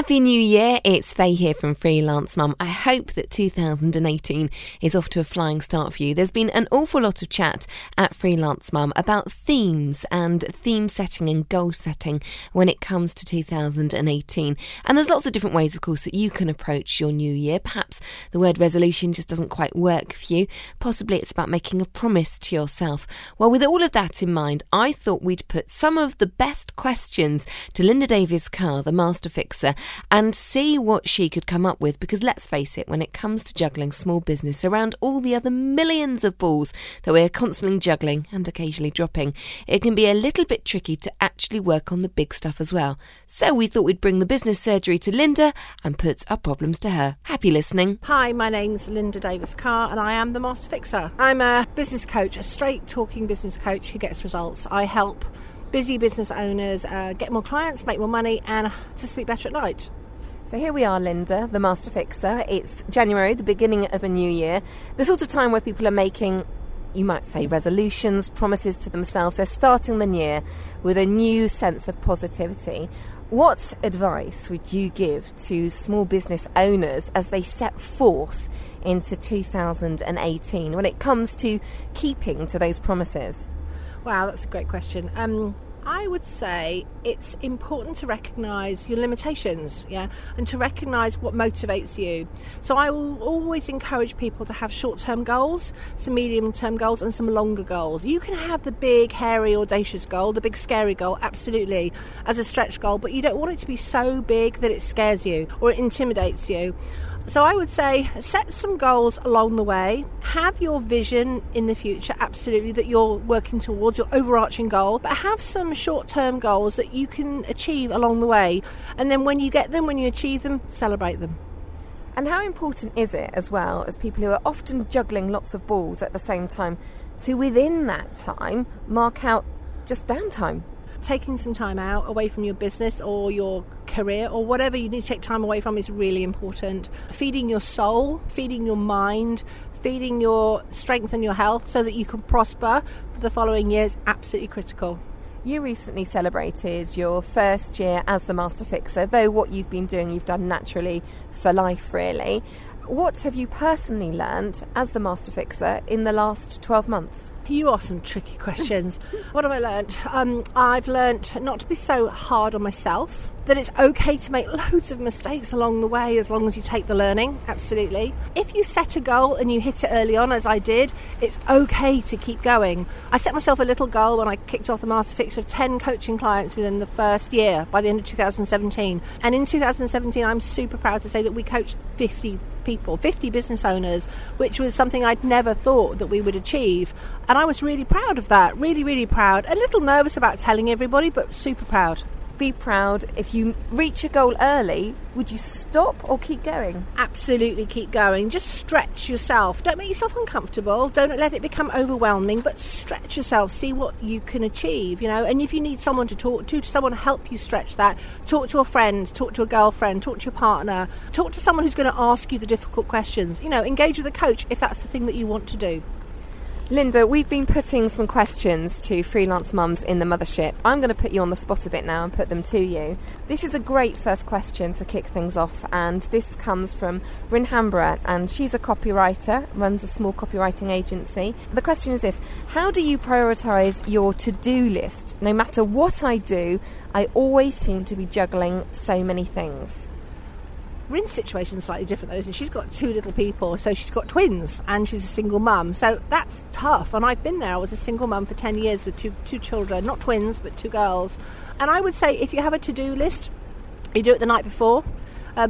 Happy New Year, it's Faye here from Freelance Mum. I hope that 2018 is off to a flying start for you. There's been an awful lot of chat at Freelance Mum about themes and theme setting and goal setting when it comes to 2018. And there's lots of different ways, of course, that you can approach your new year. Perhaps the word resolution just doesn't quite work for you. Possibly it's about making a promise to yourself. Well, with all of that in mind, I thought we'd put some of the best questions to Linda Davies-Carr, the master fixer, and see what she could come up with, because let's face it, when it comes to juggling small business around all the other millions of balls that we're constantly juggling and occasionally dropping, it can be a little bit tricky to actually work on the big stuff as well. So we thought we'd bring the business surgery to Linda and put our problems to her. Happy listening. Hi, my name's Linda Davies-Carr and I am the master fixer. I'm a business coach, a straight talking business coach who gets results. I help busy business owners get more clients, make more money and to sleep better at night. So here we are, Linda, the master fixer. It's January, the beginning of a new year, the sort of time where people are making, you might say, resolutions, promises to themselves. They're starting the year with a new sense of positivity. What advice would you give to small business owners as they set forth into 2018 when it comes to keeping to those promises? Wow, that's a great question. I would say it's important to recognise your limitations, and to recognise what motivates you. So I will always encourage people to have short-term goals, some medium-term goals and some longer goals. You can have the big, hairy, audacious goal, the big, scary goal, absolutely, as a stretch goal, but you don't want it to be so big that it scares you or it intimidates you. So I would say set some goals along the way, have your vision in the future, absolutely, that you're working towards, your overarching goal, but have some short-term goals that you can achieve along the way. And then when you get them, when you achieve them, celebrate them. And how important is it as well, as people who are often juggling lots of balls at the same time, to within that time mark out just downtime? Taking some time out away from your business or your career or whatever you need to take time away from is really important. Feeding your soul, feeding your mind, feeding your strength and your health so that you can prosper for the following year is absolutely critical. You recently celebrated your first year as the master fixer, though what you've been doing you've done naturally for life, really. What have you personally learned as the master fixer in the last 12 months? You ask some tricky questions. What have I learned? I've learned not to be so hard on myself, that it's okay to make loads of mistakes along the way as long as you take the learning, absolutely. If you set a goal and you hit it early on, as I did, it's okay to keep going. I set myself a little goal when I kicked off the master fixer of 10 coaching clients within the first year, by the end of 2017. And in 2017, I'm super proud to say that we coached 50 people, 50 business owners, which was something I'd never thought that we would achieve, and I was really proud of that, really proud, a little nervous about telling everybody, but super proud. Be proud. If you reach a goal early, would you stop or keep going? Absolutely keep going. Just stretch yourself. Don't make yourself uncomfortable. Don't let it become overwhelming, but stretch yourself. See what you can achieve, And if you need someone to talk to someone to help you stretch that, talk to a friend, talk to a girlfriend, talk to your partner, talk to someone who's going to ask you the difficult questions. Engage with a coach if that's the thing that you want to do. Linda, we've been putting some questions to freelance mums in the mothership. I'm going to put you on the spot a bit now and put them to you. This is a great first question to kick things off, and this comes from Rin Hanbera, and she's a copywriter, runs a small copywriting agency. The question is this: how do you prioritise your to-do list? No matter what I do, I always seem to be juggling so many things. Rin's situation is slightly different though, isn't it? She's got two little people, so she's got twins and she's a single mum, so that's tough. And I've been there. I was a single mum for 10 years with two children, not twins but two girls. And I would say if you have a to-do list, you do it the night before.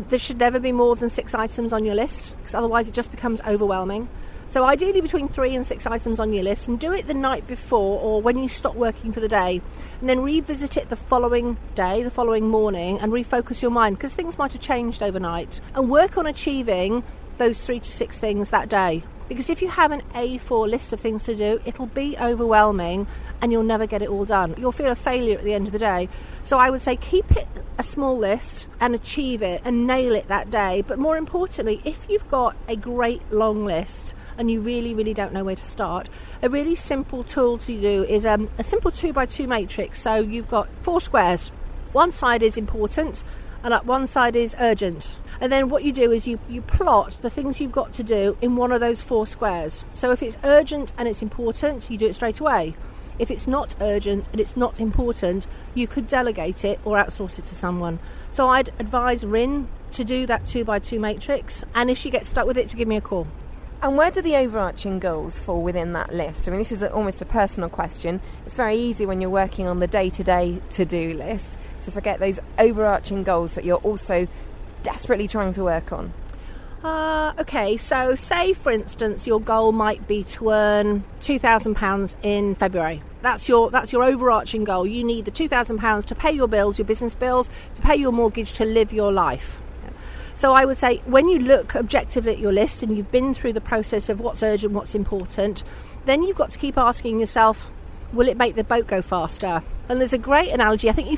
There should never be more than 6 items on your list, because otherwise it just becomes overwhelming. So ideally between 3 and 6 items on your list, and do it the night before or when you stop working for the day, and then revisit it the following day, the following morning, and refocus your mind, because things might have changed overnight, and work on achieving those 3 to 6 things that day. Because if you have an A4 list of things to do, it'll be overwhelming and you'll never get it all done. You'll feel a failure at the end of the day. So I would say keep it a small list and achieve it and nail it that day. But more importantly, if you've got a great long list and you really don't know where to start, a really simple tool to do is a simple 2x2 matrix. So you've got 4 squares. One side is important and up one side is urgent. And then what you do is you plot the things you've got to do in one of those four squares. So if it's urgent and it's important, you do it straight away. If it's not urgent and it's not important, you could delegate it or outsource it to someone. So I'd advise Rin to do that 2x2 matrix, and if she gets stuck with it, to give me a call. And where do the overarching goals fall within that list? I mean, this is almost a personal question. It's very easy when you're working on the day-to-day to-do list to forget those overarching goals that you're also desperately trying to work on. Okay, so say, for instance, your goal might be to earn £2,000 in February. That's your overarching goal. You need the £2,000 to pay your bills, your business bills, to pay your mortgage, to live your life. So I would say when you look objectively at your list and you've been through the process of what's urgent, what's important, then you've got to keep asking yourself, will it make the boat go faster? And there's a great analogy. I think you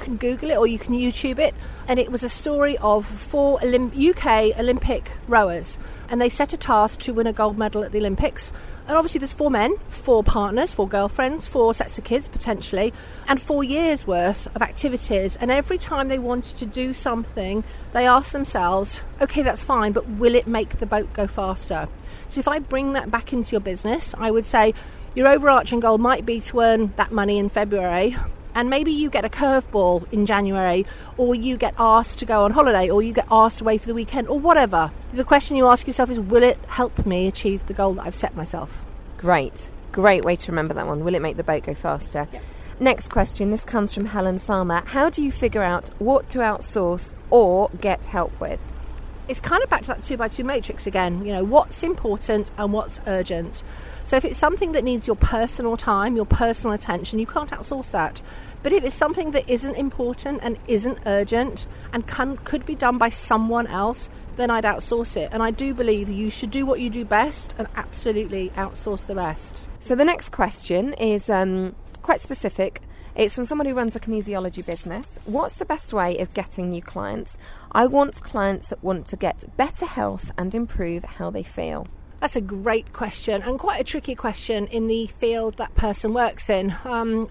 can Google it or you can YouTube it. And it was a story of four UK Olympic rowers. And they set a task to win a gold medal at the Olympics. And obviously there's four men, four partners, four girlfriends, four sets of kids potentially, and 4 years worth of activities. And every time they wanted to do something, they asked themselves, okay, that's fine, but will it make the boat go faster? So if I bring that back into your business, I would say your overarching goal might be to earn that money in February. And maybe you get a curveball in January, or you get asked to go on holiday, or you get asked away for the weekend, or whatever. The question you ask yourself is, will it help me achieve the goal that I've set myself? Great. Great way to remember that one. Will it make the boat go faster? Yep. Next question. This comes from Helen Farmer. How do you figure out what to outsource or get help with? It's kind of back to that 2x2 matrix again. You know, what's important and what's urgent. So if it's something that needs your personal time, your personal attention, you can't outsource that. But if it's something that isn't important and isn't urgent and could be done by someone else, then I'd outsource it. And I do believe that you should do what you do best and absolutely outsource the rest. So the next question is quite specific. It's from someone who runs a kinesiology business. What's the best way of getting new clients? I want clients that want to get better health and improve how they feel. That's a great question, and quite a tricky question in the field that person works in,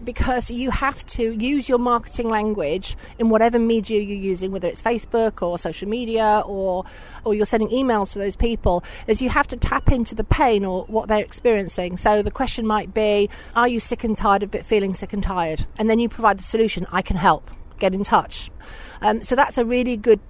because you have to use your marketing language in whatever media you're using, whether it's Facebook or social media or you're sending emails to those people, is you have to tap into the pain or what they're experiencing. So the question might be, are you sick and tired of feeling sick and tired? And then you provide the solution, I can help, get in touch. So that's a really good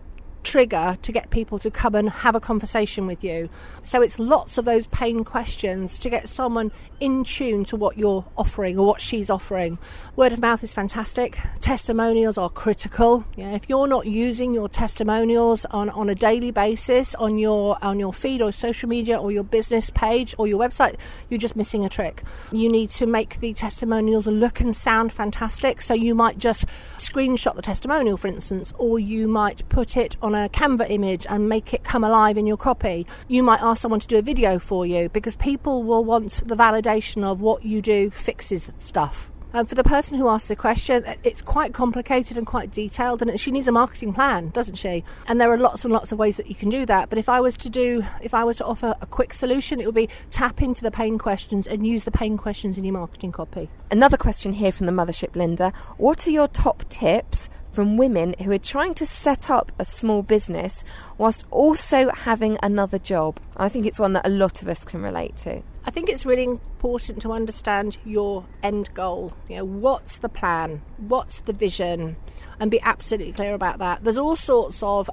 trigger to get people to come and have a conversation with you. So it's lots of those pain questions to get someone in tune to what you're offering or what she's offering. Word of mouth is fantastic. Testimonials are critical. Yeah, if you're not using your testimonials on a daily basis on your feed or social media or your business page or your website, you're just missing a trick. You need to make the testimonials look and sound fantastic. So you might just screenshot the testimonial, for instance, or you might put it on a Canva image and make it come alive in your copy. You might ask someone to do a video for you because people will want the validation of what you do fixes stuff. For the person who asked the question, it's quite complicated and quite detailed, and she needs a marketing plan, doesn't she? And there are lots and lots of ways that you can do that. But if I was to offer a quick solution, it would be tap into the pain questions and use the pain questions in your marketing copy. Another question here from the mothership, Linda. What are your top tips from women who are trying to set up a small business whilst also having another job? I think it's one that a lot of us can relate to. I think it's really important to understand your end goal. You know, what's the plan? What's the vision? And be absolutely clear about that. There's all sorts of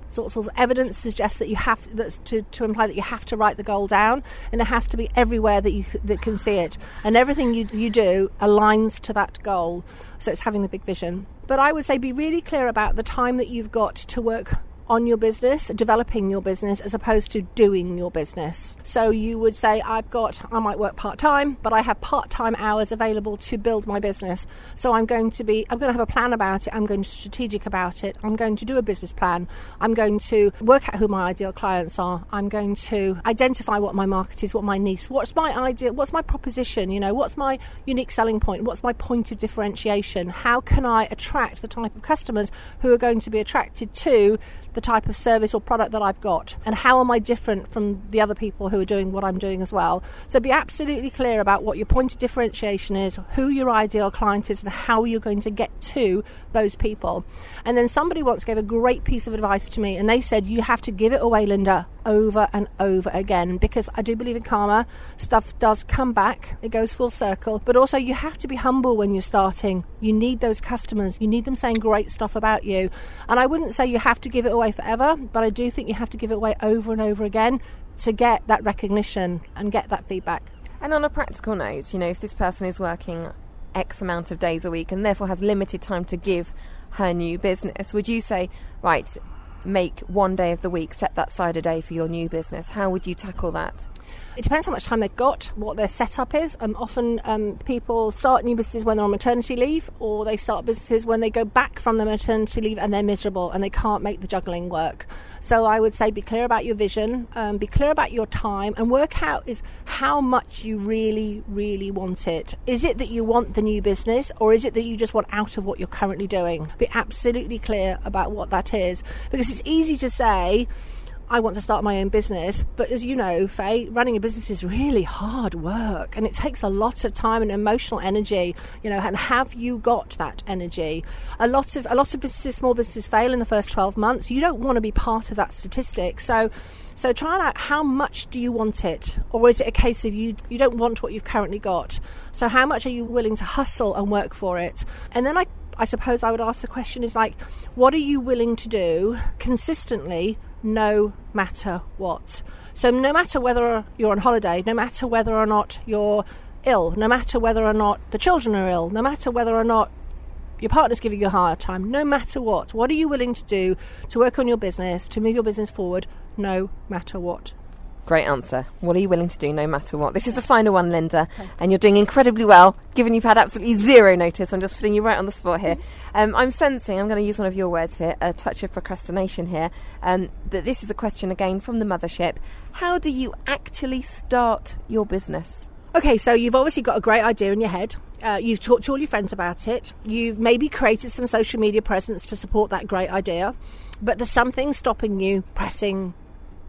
evidence suggests that you have to imply that you have to write the goal down, and it has to be everywhere that you that can see it, and everything you do aligns to that goal. So it's having the big vision. But I would say be really clear about the time that you've got to work on your business, developing your business, as opposed to doing your business. So you would say, I might work part-time, but I have part-time hours available to build my business. So I'm going to have a plan about it. I'm going to be strategic about it. I'm going to do a business plan. I'm going to work out who my ideal clients are. I'm going to identify what my market is, what my niche, what's my idea, what's my proposition, you know, what's my unique selling point, what's my point of differentiation? How can I attract the type of customers who are going to be attracted to the type of service or product that I've got, and how am I different from the other people who are doing what I'm doing as well. So be absolutely clear about what your point of differentiation is, who your ideal client is, and how you're going to get to those people. And then somebody once gave a great piece of advice to me, and they said, you have to give it away, Linda, over and over again, because I do believe in karma. Stuff does come back, it goes full circle. But also, you have to be humble when you're starting. You need those customers, you need them saying great stuff about you. And I wouldn't say you have to give it away forever, but I do think you have to give it away over and over again to get that recognition and get that feedback. And on a practical note, you know, if this person is working X amount of days a week and therefore has limited time to give her new business, would you say, right, make one day of the week, set that aside a day for your new business? How would you tackle that? It depends how much time they've got, what their setup is. Often people start new businesses when they're on maternity leave, or they start businesses when they go back from the maternity leave and they're miserable and they can't make the juggling work. So I would say be clear about your vision, be clear about your time, and work out is how much you really, really want it. Is it that you want the new business, or is it that you just want out of what you're currently doing? Be absolutely clear about what that is, because it's easy to say, I want to start my own business, but as you know, Faye, running a business is really hard work, and it takes a lot of time and emotional energy, you know, and have you got that energy? A lot of businesses, small businesses, fail in the first 12 months. You don't want to be part of that statistic. So try out how much do you want it, or is it a case of you don't want what you've currently got? So how much are you willing to hustle and work for it? And then I suppose I would ask the question is like, what are you willing to do consistently, no matter what? So no matter whether you're on holiday, no matter whether or not you're ill, no matter whether or not the children are ill, no matter whether or not your partner's giving you a hard time, no matter what are you willing to do to work on your business, to move your business forward, no matter what? Great answer. What are you willing to do no matter what? This is the final one, Linda, and you're doing incredibly well, given you've had absolutely zero notice. I'm just putting you right on the spot here. I'm sensing, I'm going to use one of your words here, a touch of procrastination here, that this is a question again from the mothership. How do you actually start your business? Okay, so you've obviously got a great idea in your head. You've talked to all your friends about it. You've maybe created some social media presence to support that great idea, but there's something stopping you pressing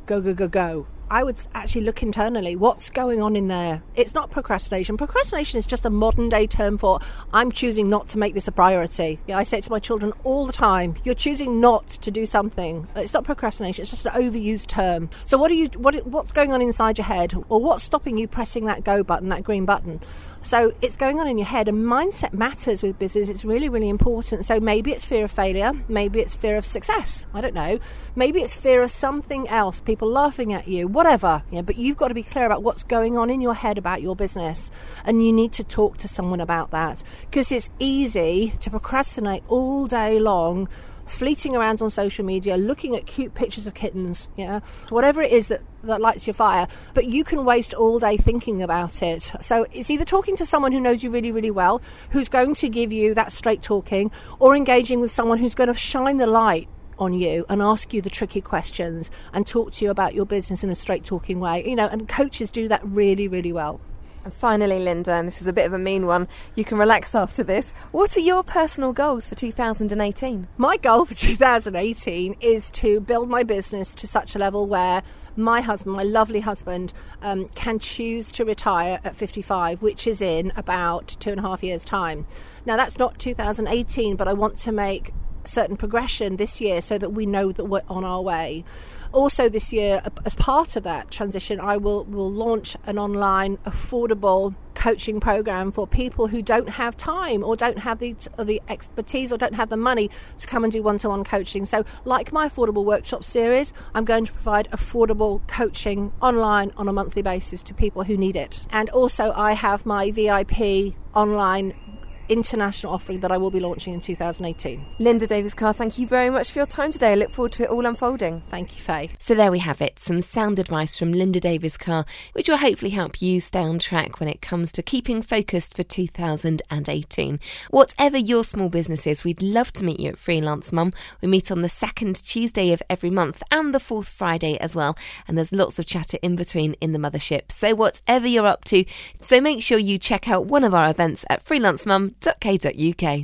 go, go, go, go. I would actually look internally. What's going on in there? It's not procrastination. Procrastination is just a modern day term for I'm choosing not to make this a priority. Yeah, I say it to my children all the time. You're choosing not to do something. It's not procrastination. It's just an overused term. So what's going on inside your head, or what's stopping you pressing that go button, that green button? So it's going on in your head, and mindset matters with business. It's really, really important. So maybe it's fear of failure. Maybe it's fear of success. I don't know. Maybe it's fear of something else. People laughing at you. Whatever, you know, but you've got to be clear about what's going on in your head about your business, and you need to talk to someone about that, because it's easy to procrastinate all day long, fleeting around on social media, looking at cute pictures of kittens, yeah, whatever it is that lights your fire, but you can waste all day thinking about it. So it's either talking to someone who knows you really, really well, who's going to give you that straight talking, or engaging with someone who's going to shine the light on you and ask you the tricky questions and talk to you about your business in a straight talking way, you know, and coaches do that really, really well. And finally, Linda, and this is a bit of a mean one, you can relax after this. What are your personal goals for 2018? My goal for 2018 is to build my business to such a level where my husband, my lovely husband, can choose to retire at 55, which is in about 2.5 years' time. Now, that's not 2018, but I want to make certain progression this year so that we know that we're on our way. Also this year, as part of that transition, I will launch an online affordable coaching program for people who don't have time or don't have the expertise or don't have the money to come and do one-to-one coaching. So like my affordable workshop series, I'm going to provide affordable coaching online on a monthly basis to people who need it. And also I have my VIP online international offering that I will be launching in 2018. Linda Davies-Carr, thank you very much for your time today. I look forward to it all unfolding. Thank you, Faye. So there we have it, some sound advice from Linda Davies-Carr, which will hopefully help you stay on track when it comes to keeping focused for 2018. Whatever your small business is, we'd love to meet you at Freelance Mum. We meet on the second Tuesday of every month and the fourth Friday as well. And there's lots of chatter in between in the mothership. So whatever you're up to, so make sure you check out one of our events at Freelance Mum.co.uk.